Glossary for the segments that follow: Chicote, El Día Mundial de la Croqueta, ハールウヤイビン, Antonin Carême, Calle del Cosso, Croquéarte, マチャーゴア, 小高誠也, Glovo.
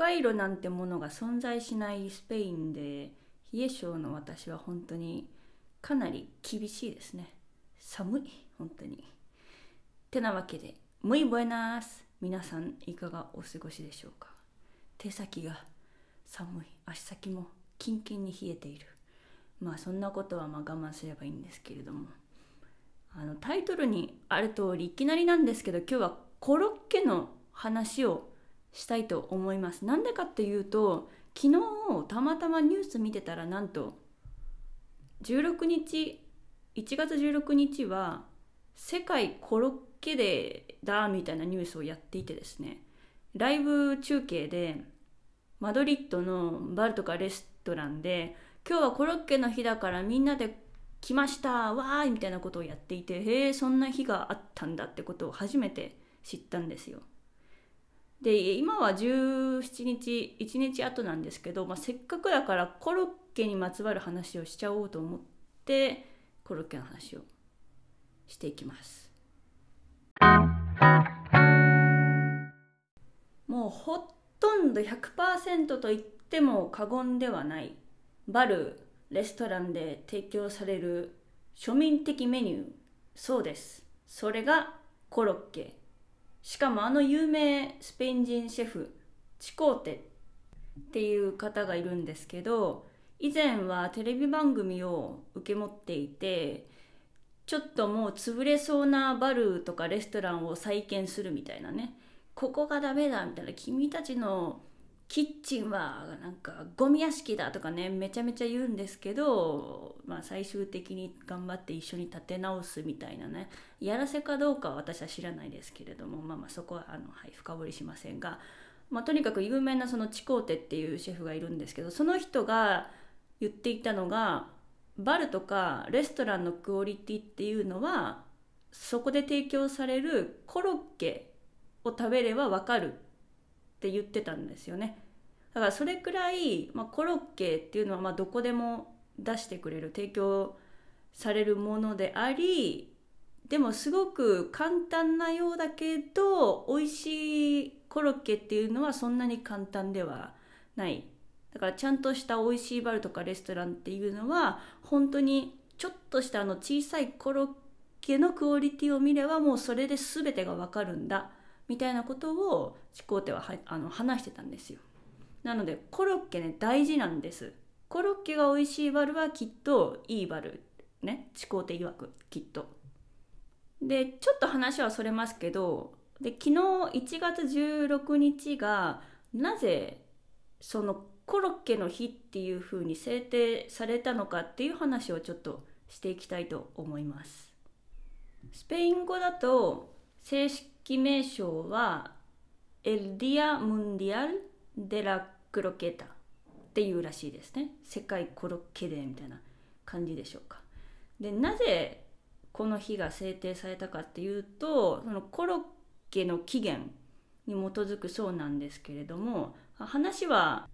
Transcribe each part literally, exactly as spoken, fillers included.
回路なんてものが存在しないスペインで、冷え性の私は本当にかなり厳しいですね。寒い、本当に。てなわけで、muy buenas、皆さんいかがお過ごしでしょうか。手先が寒い、足先もキンキンに冷えている。まあそんなことはまあ我慢すればいいんですけれども、あのタイトルにある通り、いきなりなんですけど、今日はコロッケの話をしたいと思います。なんでかっていうと、昨日たまたまニュース見てたら、なんとじゅうろくにち、いちがつじゅうろくにちは世界コロッケデーだみたいなニュースをやっていてですね、ライブ中継でマドリッドのバルとかレストランで、今日はコロッケの日だからみんなで来ましたわーいみたいなことをやっていて、へえ、そんな日があったんだってことを初めて知ったんですよ。で、今はじゅうしちにち、いちにちあとなんですけど、まあ、せっかくだからコロッケにまつわる話をしちゃおうと思って、コロッケの話をしていきます。もうほとんど ひゃくパーセント と言っても過言ではない、バル・レストランで提供される庶民的メニュー、そうです、それがコロッケ。しかもあの有名スペイン人シェフチコーテっていう方がいるんですけど、以前はテレビ番組を受け持っていて、ちょっともう潰れそうなバルとかレストランを再建するみたいなね、ここがダメだみたいな、君たちのキッチンはなんかゴミ屋敷だとかね、めちゃめちゃ言うんですけど、まあ、最終的に頑張って一緒に立て直すみたいなね、やらせかどうかは私は知らないですけれども、まあまあそこはあの、はい、深掘りしませんが、まあ、とにかく有名なそのチコーテっていうシェフがいるんですけど、その人が言っていたのが、バルとかレストランのクオリティっていうのは、そこで提供されるコロッケを食べればわかるって言ってたんですよね。だからそれくらい、まあ、コロッケっていうのはまあどこでも出してくれる、提供されるものであり、でもすごく簡単なようだけど、美味しいコロッケっていうのはそんなに簡単ではない。だからちゃんとした美味しいバルとかレストランっていうのは、本当にちょっとしたあの小さいコロッケのクオリティを見ればもうそれで全てが分かるんだみたいなことをチコーテははあの話してたんですよ。なのでコロッケね、大事なんです。コロッケが美味しいバルはきっといいバルね、チコーテ曰くきっと。で、ちょっと話はそれますけど、で昨日いちがつじゅうろくにちがなぜそのコロッケの日っていう風に制定されたのかっていう話をちょっとしていきたいと思います。スペイン語だと正式名称はEl Día Mundial de la Croquetaっていうらしいですね。世界コロッケデーみたいな感じでしょうか。で、なぜこの日が制定されたかっていうと、そのコロッケの起源に基づくそうなんですけれども、話は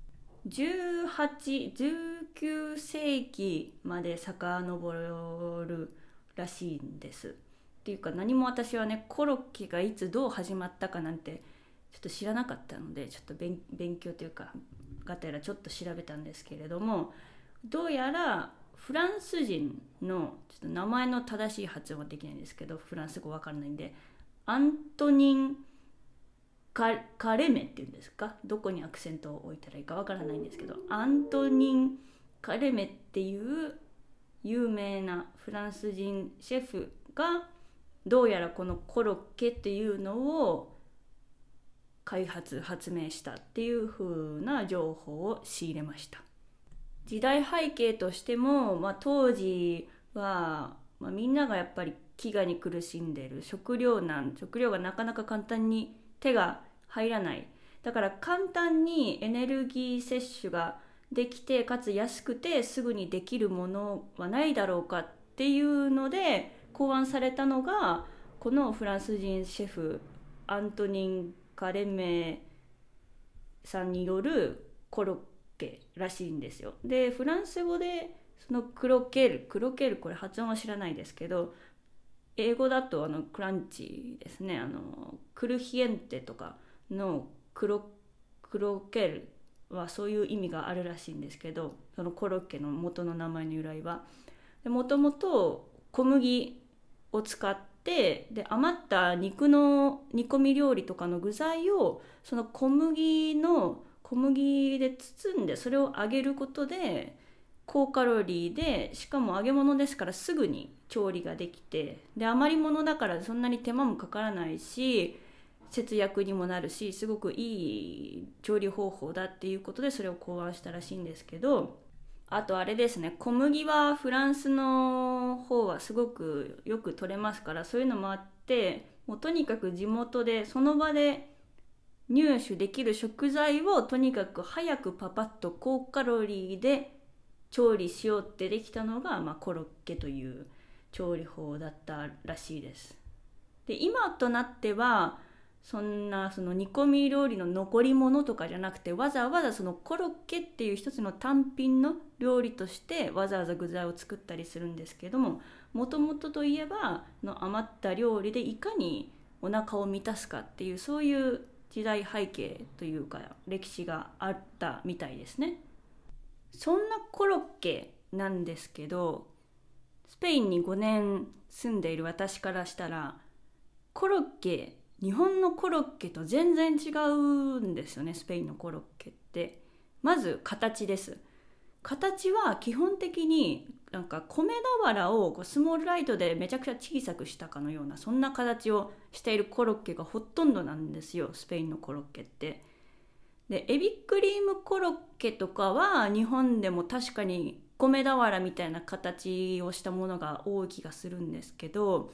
じゅうはち、じゅうきゅうせいきまで遡るらしいんです。っていうか、何も私はね、コロッケがいつどう始まったかなんてちょっと知らなかったので、ちょっと 勉, 勉強というかがてらちょっと調べたんですけれども、どうやらフランス人のちょっと名前の正しい発音はできないんですけど、フランス語わからないんで、アントニン・カレメっていうんですか、どこにアクセントを置いたらいいかわからないんですけど、アントニン・カレメっていう有名なフランス人シェフが、どうやらこのコロッケっていうのを開発発明したっていう風な情報を仕入れました。時代背景としても、まあ、当時は、まあ、みんながやっぱり飢餓に苦しんでいる、食糧難、食料がなかなか簡単に手が入らない、だから簡単にエネルギー摂取ができて、かつ安くてすぐにできるものはないだろうかっていうので考案されたのが、このフランス人シェフアントニン・カレメさんによるコロッケらしいんですよ。で、フランス語でそのクロケル、クロケル、これ発音は知らないですけど、英語だとあのクランチですね、あのクルヒエンテとかのクロクロケルはそういう意味があるらしいんですけど、そのコロッケの元の名前の由来は。もともと小麦を使ってで余った肉の煮込み料理とかの具材をその小麦の小麦で包んでそれを揚げることで高カロリーで、しかも揚げ物ですからすぐに調理ができて、で余り物だからそんなに手間もかからないし節約にもなるし、すごくいい調理方法だっていうことでそれを考案したらしいんですけど、あとあれですね、小麦はフランスの方はすごくよく取れますから、そういうのもあってもうとにかく地元でその場で入手できる食材をとにかく早くパパッと高カロリーで調理しようってできたのが、まあ、コロッケという調理法だったらしいです。で今となってはそんなその煮込み料理の残り物とかじゃなくて、わざわざそのコロッケっていう一つの単品の料理としてわざわざ具材を作ったりするんですけども、もともとといえばの余った料理でいかにお腹を満たすかっていう、そういう時代背景というか歴史があったみたいですね。そんなコロッケなんですけど、スペインにごねん住んでいる私からしたらコロッケ、日本のコロッケと全然違うんですよね。スペインのコロッケってまず形です。形は基本的になんか米俵をこうスモールライトでめちゃくちゃ小さくしたかのような、そんな形をしているコロッケがほとんどなんですよ、スペインのコロッケって。でエビクリームコロッケとかは日本でも確かに米俵みたいな形をしたものが多い気がするんですけど、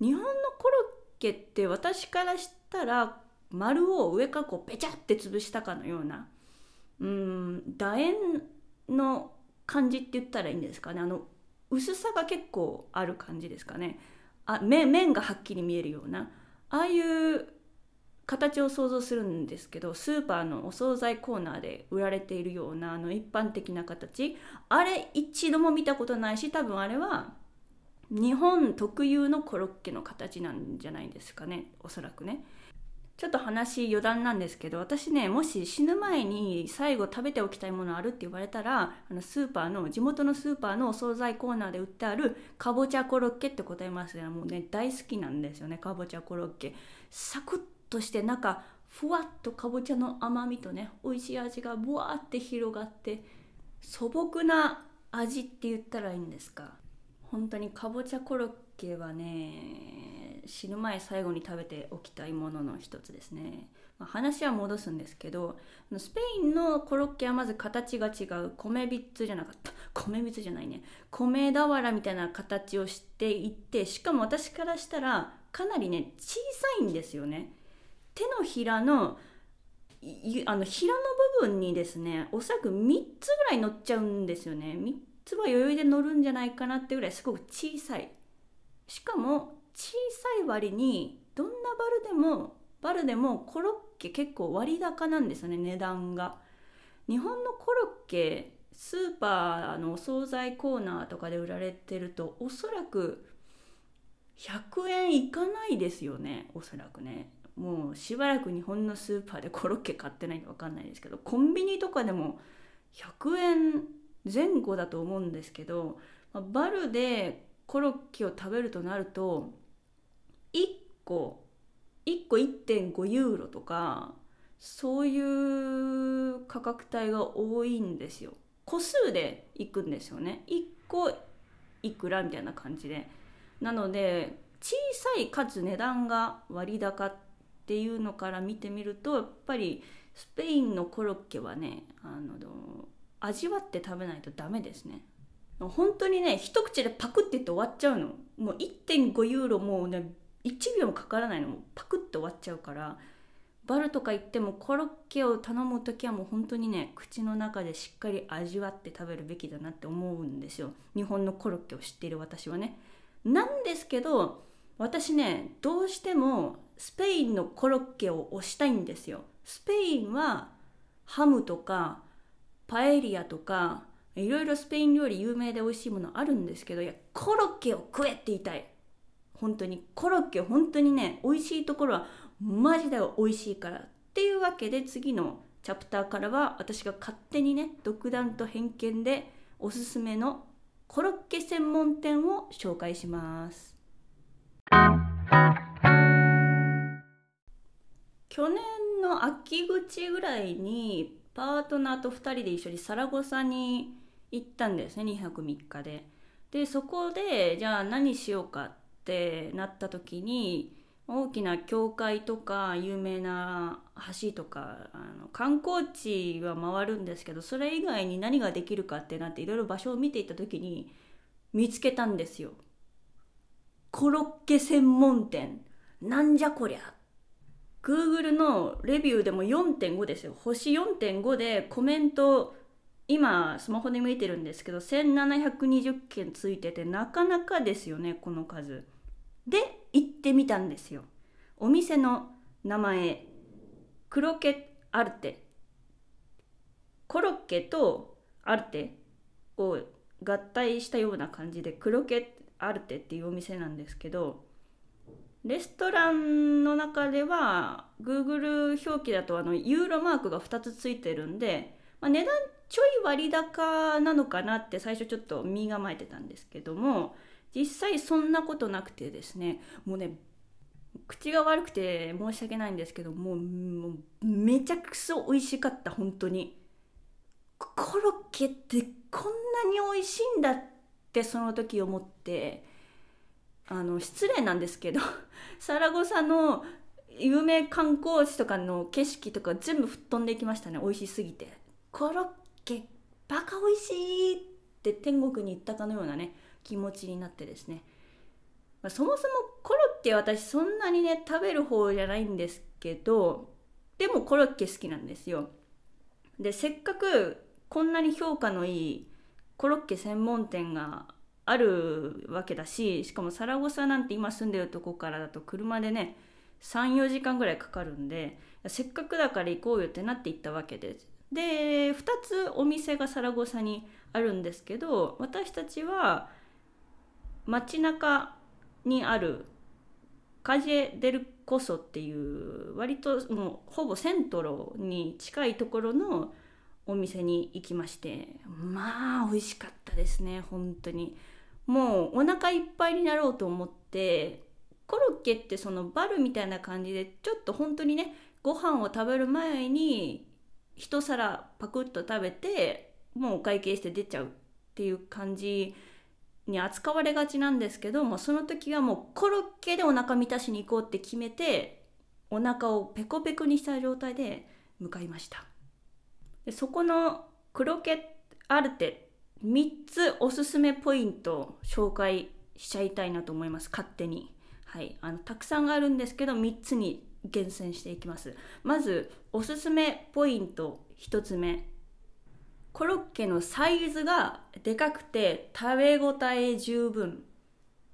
日本のコロッケって私からしたら丸を上からこうペチャって潰したかのような、うーん楕円の感じって言ったらいいんですかね、あの薄さが結構ある感じですかね、あ 面, 面がはっきり見えるような、ああいう形を想像するんですけど、スーパーのお惣菜コーナーで売られているようなあの一般的な形、あれ一度も見たことないし、多分あれは日本特有のコロッケの形なんじゃないですかね、おそらくね。ちょっと話余談なんですけど、私ね、もし死ぬ前に最後食べておきたいものあるって言われたら、あのスーパーの地元のスーパーのお惣菜コーナーで売ってあるかぼちゃコロッケって答えますね。もうね大好きなんですよね、かぼちゃコロッケ。サクッとして中ふわっとかぼちゃの甘みとね美味しい味がぶわって広がって、素朴な味って言ったらいいんですか、本当にかぼちゃコロッケはね死ぬ前最後に食べておきたいものの一つですね。まあ、話は戻すんですけど、スペインのコロッケはまず形が違う、米びつじゃなかった米びつじゃないね米俵みたいな形をしていて、しかも私からしたらかなりね小さいんですよね。手のひらのあのひらの部分にですね、おそらくみっつぐらい乗っちゃうんですよね。みっつは余裕で乗るんじゃないかなってぐらいすごく小さい。しかも小さい割にどんなバルでもバルでもコロッケ結構割高なんですよね、値段が。日本のコロッケスーパーのお惣菜コーナーとかで売られてるとおそらくひゃくえんいかないですよね、おそらくね。もうしばらく日本のスーパーでコロッケ買ってないんで分かんないですけど、コンビニとかでもひゃくえんぜん後だと思うんですけど、バルでコロッケを食べるとなるといっこ いってんご ユーロとかそういう価格帯が多いんですよ。個数でいくんですよね、いっこいくらみたいな感じで。なので小さいかつ値段が割高っていうのから見てみると、やっぱりスペインのコロッケはねあの味わって食べないとダメですね。本当にね一口でパクってって終わっちゃうの、もう いってんご ユーロもうねいちびょうもかからないの、もうパクって終わっちゃうから、バルとか行ってもコロッケを頼む時はもう本当にね口の中でしっかり味わって食べるべきだなって思うんですよ、日本のコロッケを知っている私はね。なんですけど私ねどうしてもスペインのコロッケを推したいんですよ。スペインはハムとかパエリアとかいろいろスペイン料理有名で美味しいものあるんですけど、いやコロッケを食えって言いたい、本当にコロッケ本当にね美味しいところはマジで美味しいからっていうわけで、次のチャプターからは私が勝手にね、独断と偏見でおすすめのコロッケ専門店を紹介します。去年の秋口ぐらいにパートナーとふたりで一緒にサラゴサに行ったんですね、にはくみっかで。で、そこでじゃあ何しようかってなった時に、大きな教会とか有名な橋とかあの観光地は回るんですけど、それ以外に何ができるかってなっていろいろ場所を見ていった時に見つけたんですよ。コロッケ専門店、なんじゃこりゃ。 Google のレビューでも よんてんご ですよ。星 よんてんご でコメント今スマホで見てるんですけどせんななひゃくにじゅっけんついてて、なかなかですよねこの数で。行ってみたんですよ。お店の名前、クロケアルテ、コロッケとアルテを合体したような感じでクロケアルテっていうお店なんですけど、レストランの中では Google 表記だとあのユーロマークがふたつついてるんで、まあ、値段ちょい割高なのかなって最初ちょっと身構えてたんですけども、実際そんなことなくてですね、もうね、口が悪くて申し訳ないんですけど、もう、もうめちゃくそ美味しかった、本当に。コロッケってこんなに美味しいんだってその時思って、あの失礼なんですけど、サラゴサの有名観光地とかの景色とか全部吹っ飛んでいきましたね、美味しすぎて。コロッケバカ美味しいって天国に行ったかのようなね、気持ちになってですね、まあ、そもそもコロッケ私そんなにね食べる方じゃないんですけど、でもコロッケ好きなんですよ。で、せっかくこんなに評価のいいコロッケ専門店があるわけだし、しかもサラゴサなんて今住んでるとこからだと車でね さん,よ 時間ぐらいかかるんで、せっかくだから行こうよってなって行ったわけです。で、ふたつお店がサラゴサにあるんですけど、私たちは街中にあるカジェ・デル・コソっていう割ともうほぼセントロに近いところのお店に行きまして、まあ美味しかったですね本当に。もうお腹いっぱいになろうと思って、コロッケってそのバルみたいな感じでちょっと本当にね、ご飯を食べる前に一皿パクッと食べてもうお会計して出ちゃうっていう感じに扱われがちなんですけども、その時はもうコロッケでお腹満たしに行こうって決めて、お腹をペコペコにした状態で向かいました。で、そこのクロケアルテみっつおすすめポイントを紹介しちゃいたいなと思います、勝手に。はい、あのたくさんあるんですけどみっつに厳選していきます。まずおすすめポイントひとつめ、コロッケのサイズがでかくて食べ応え十分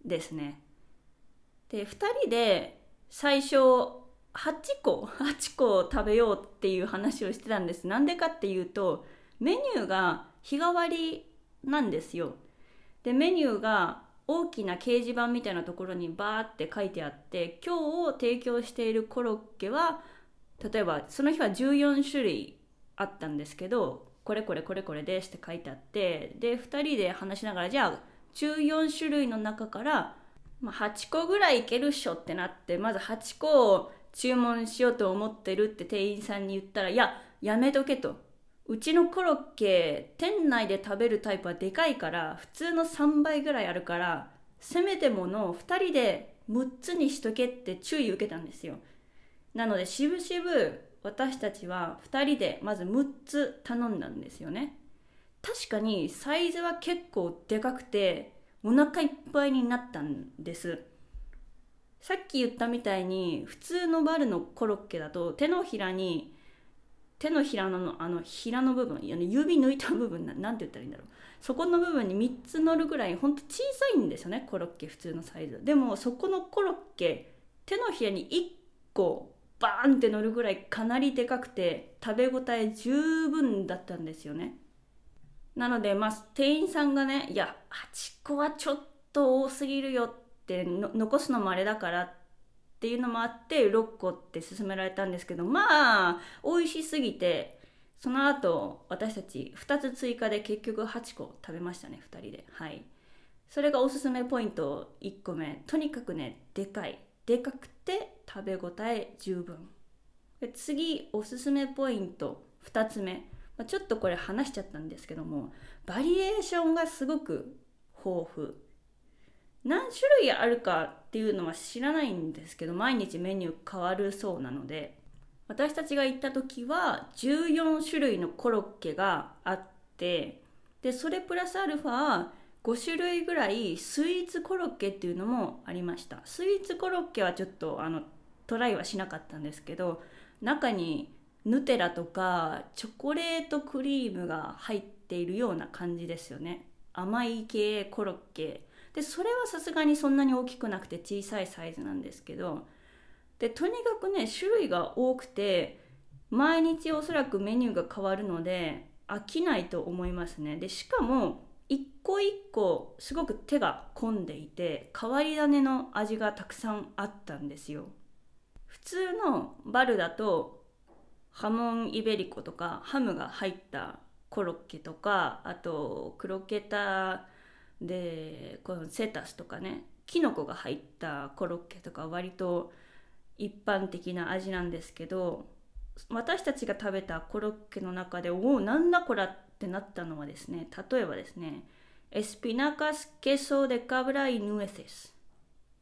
ですね。で、ふたりで最初はちこ食べようっていう話をしてたんです。なんでかっていうとメニューが日替わりなんですよ。で、メニューが大きな掲示板みたいなところにバーって書いてあって、今日提供しているコロッケは例えばその日はじゅうよんしゅるいあったんですけど、これこれこれこれですって書いてあって、でふたりで話しながらじゃあじゅうよんしゅるいの中から、まあ、はちこぐらいいけるっしょってなって、まずはちこを注文しようと思ってるって店員さんに言ったら、いややめとけと、うちのコロッケ店内で食べるタイプはでかいから普通のさんばいぐらいあるから、せめてものふたりでむっつにしとけって注意受けたんですよ。なのでしぶしぶ私たちはふたりでまずむっつ頼んだんですよね。確かにサイズは結構でかくてお腹いっぱいになったんです。さっき言ったみたいに普通のバルのコロッケだと手のひらに、手のひらのあのひらの部分、指抜いた部分、なんて言ったらいいんだろう。そこの部分にみっつ乗るぐらいほんと小さいんですよね、コロッケ普通のサイズ。でもそこのコロッケ手のひらにいっこ、バーンって乗るぐらいかなりでかくて食べ応え十分だったんですよね。なのでまあ店員さんがね、いやはちこはちょっと多すぎるよっての残すのもあれだからっていうのもあってろっこって勧められたんですけど、まあ美味しすぎてその後私たちふたつ追加で結局はちこ食べましたね、ふたりで。はい、それがおすすめポイントいっこめ。とにかくね、でかい、でかくて食べ応え十分。で次、おすすめポイントふたつめ、まあ、ちょっとこれ話しちゃったんですけども、バリエーションがすごく豊富。何種類あるかっていうのは知らないんですけど、毎日メニュー変わるそうなので、私たちが行った時はじゅうよんしゅるいのコロッケがあって、でそれプラスアルファごしゅるいぐらいスイーツコロッケっていうのもありました。スイーツコロッケはちょっとあのトライはしなかったんですけど、中にヌテラとかチョコレートクリームが入っているような感じですよね。甘い系コロッケで、それはさすがにそんなに大きくなくて小さいサイズなんですけど、でとにかくね種類が多くて、毎日おそらくメニューが変わるので飽きないと思いますね。でしかも一個一個すごく手が込んでいて、変わり種の味がたくさんあったんですよ。普通のバルだとハモンイベリコとかハムが入ったコロッケとか、あとクロケタでこのセタスとかね、キノコが入ったコロッケとか割と一般的な味なんですけど、私たちが食べたコロッケの中でおおなんだこらってなったのはですね、例えばですね、エスピナカスケソデカブライヌエセス、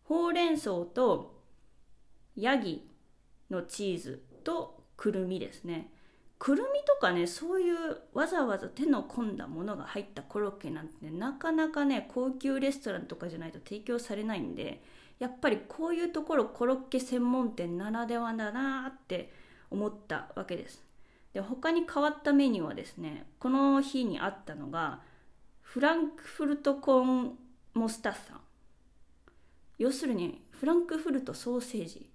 ほうれん草とヤギのチーズとくるみですね。くるみとかね、そういうわざわざ手の込んだものが入ったコロッケなんて、ね、なかなかね高級レストランとかじゃないと提供されないんで、やっぱりこういうところコロッケ専門店ならではだなって思ったわけです。で他に変わったメニューはですね、この日にあったのがフランクフルトコーンモスタッサン、要するにフランクフルトソーセージ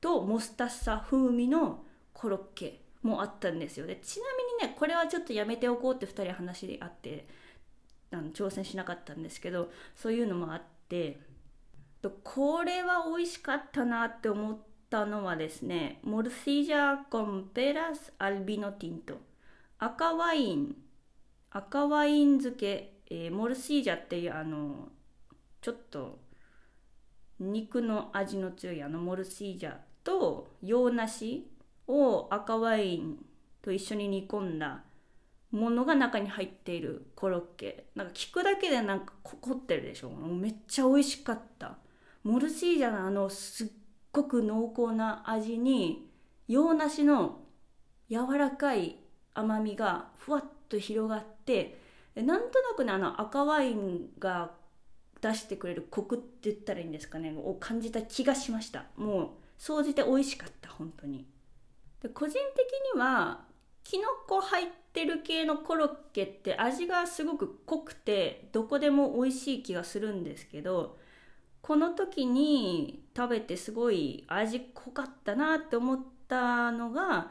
とモスタッサ風味のコロッケもあったんですよ。でちなみにね、これはちょっとやめておこうってふたり話であってあの挑戦しなかったんですけど、そういうのもあって、これは美味しかったなって思ったのはですね、モルシジャコンペラスアルビノティント、赤ワイン赤ワイン漬け、えー、モルシージャっていうあのちょっと肉の味の強いあのモルシージャと洋梨を赤ワインと一緒に煮込んだものが中に入っているコロッケ、なんか聞くだけでなんか凝ってるでしょ。めっちゃ美味しかった。モルシージャのあのすっごく濃厚な味に洋梨の柔らかい甘みがふわっと広がって、なんとなくねあの赤ワインが出してくれるコクって言ったらいいんですかね、を感じた気がしました。もう総じて美味しかった、本当に。で個人的にはキノコ入ってる系のコロッケって味がすごく濃くてどこでも美味しい気がするんですけど、この時に食べてすごい味濃かったなって思ったのが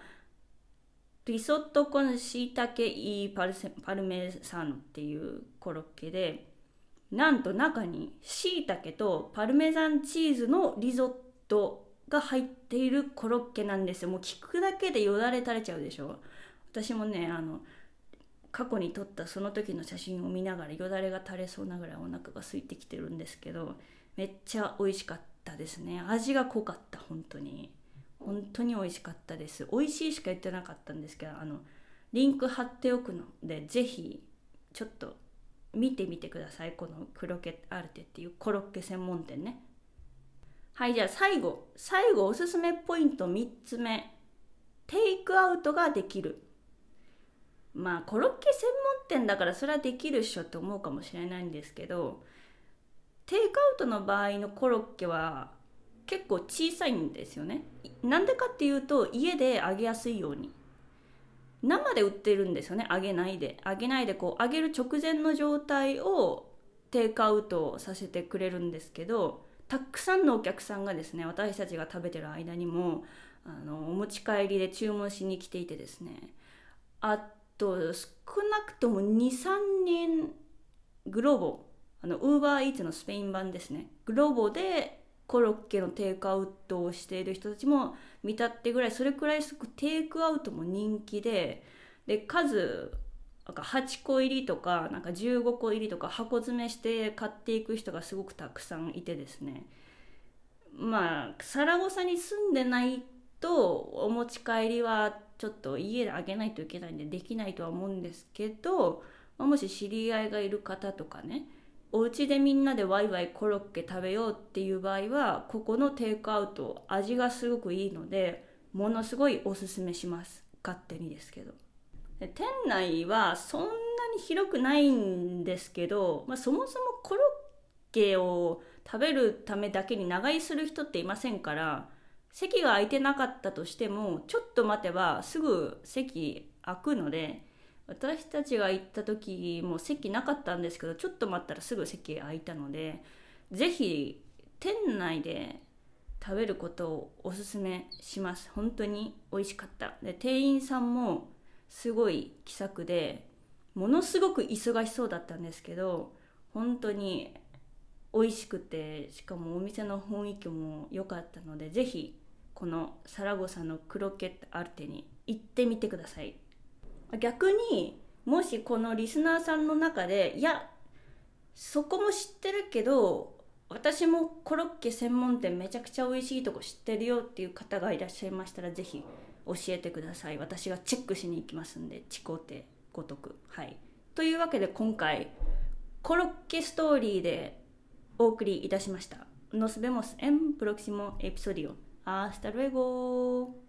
リソットコンシイタケイパルセパルメサンっていうコロッケで、なんと中にシイタケとパルメザンチーズのリゾットが入っているコロッケなんですよ。もう聞くだけでよだれ垂れちゃうでしょ。私もねあの過去に撮ったその時の写真を見ながらよだれが垂れそうなぐらいお腹が空いてきてるんですけど、めっちゃ美味しかったですね。味が濃かった、本当に本当に美味しかったです。美味しいしか言ってなかったんですけど、あのリンク貼っておくのでぜひちょっと見てみてください、このクロケアルテっていうコロッケ専門店ね。はい、じゃあ最後最後おすすめポイントみっつめ、テイクアウトができる。まあコロッケ専門店だからそれはできるっしょって思うかもしれないんですけど、テイクアウトの場合のコロッケは結構小さいんですよね。なんでかっていうと家で揚げやすいように生で売ってるんですよね。揚げないで揚げないでこう揚げる直前の状態をテイクアウトさせてくれるんですけど、たくさんのお客さんがですね、私たちが食べてる間にもあのお持ち帰りで注文しに来ていてですね、あと少なくとも にさんにんグロボ、あのウーバーイーツのスペイン版ですね、グロボでコロッケのテイクアウトをしている人たちも見たってぐらい、それくらいすごくテイクアウトも人気で、で数なんかはちこ入りとか、 なんかじゅうごこ入りとか箱詰めして買っていく人がすごくたくさんいてですね、まあサラゴサに住んでないとお持ち帰りはちょっと家であげないといけないんでできないとは思うんですけど、もし知り合いがいる方とかね、お家でみんなでワイワイコロッケ食べようっていう場合は、ここのテイクアウト味がすごくいいのでものすごいおすすめします、勝手にですけど。で店内はそんなに広くないんですけど、まあ、そもそもコロッケを食べるためだけに長居する人っていませんから、席が空いてなかったとしてもちょっと待てばすぐ席空くので、私たちが行った時も席なかったんですけど、ちょっと待ったらすぐ席空いたので、ぜひ店内で食べることをおすすめします。本当に美味しかった。で店員さんもすごい気さくで、ものすごく忙しそうだったんですけど、本当に美味しくて、しかもお店の雰囲気も良かったので、ぜひこのサラゴサのクロケットアルテに行ってみてください。逆にもしこのリスナーさんの中で、いやそこも知ってるけど私もコロッケ専門店めちゃくちゃ美味しいとこ知ってるよっていう方がいらっしゃいましたら、ぜひ教えてください。私がチェックしに行きますんで、チコテごとく。はい。というわけで今回コロッケストーリーでお送りいたしました。Nos vemos en próximo episodio. Hasta luego.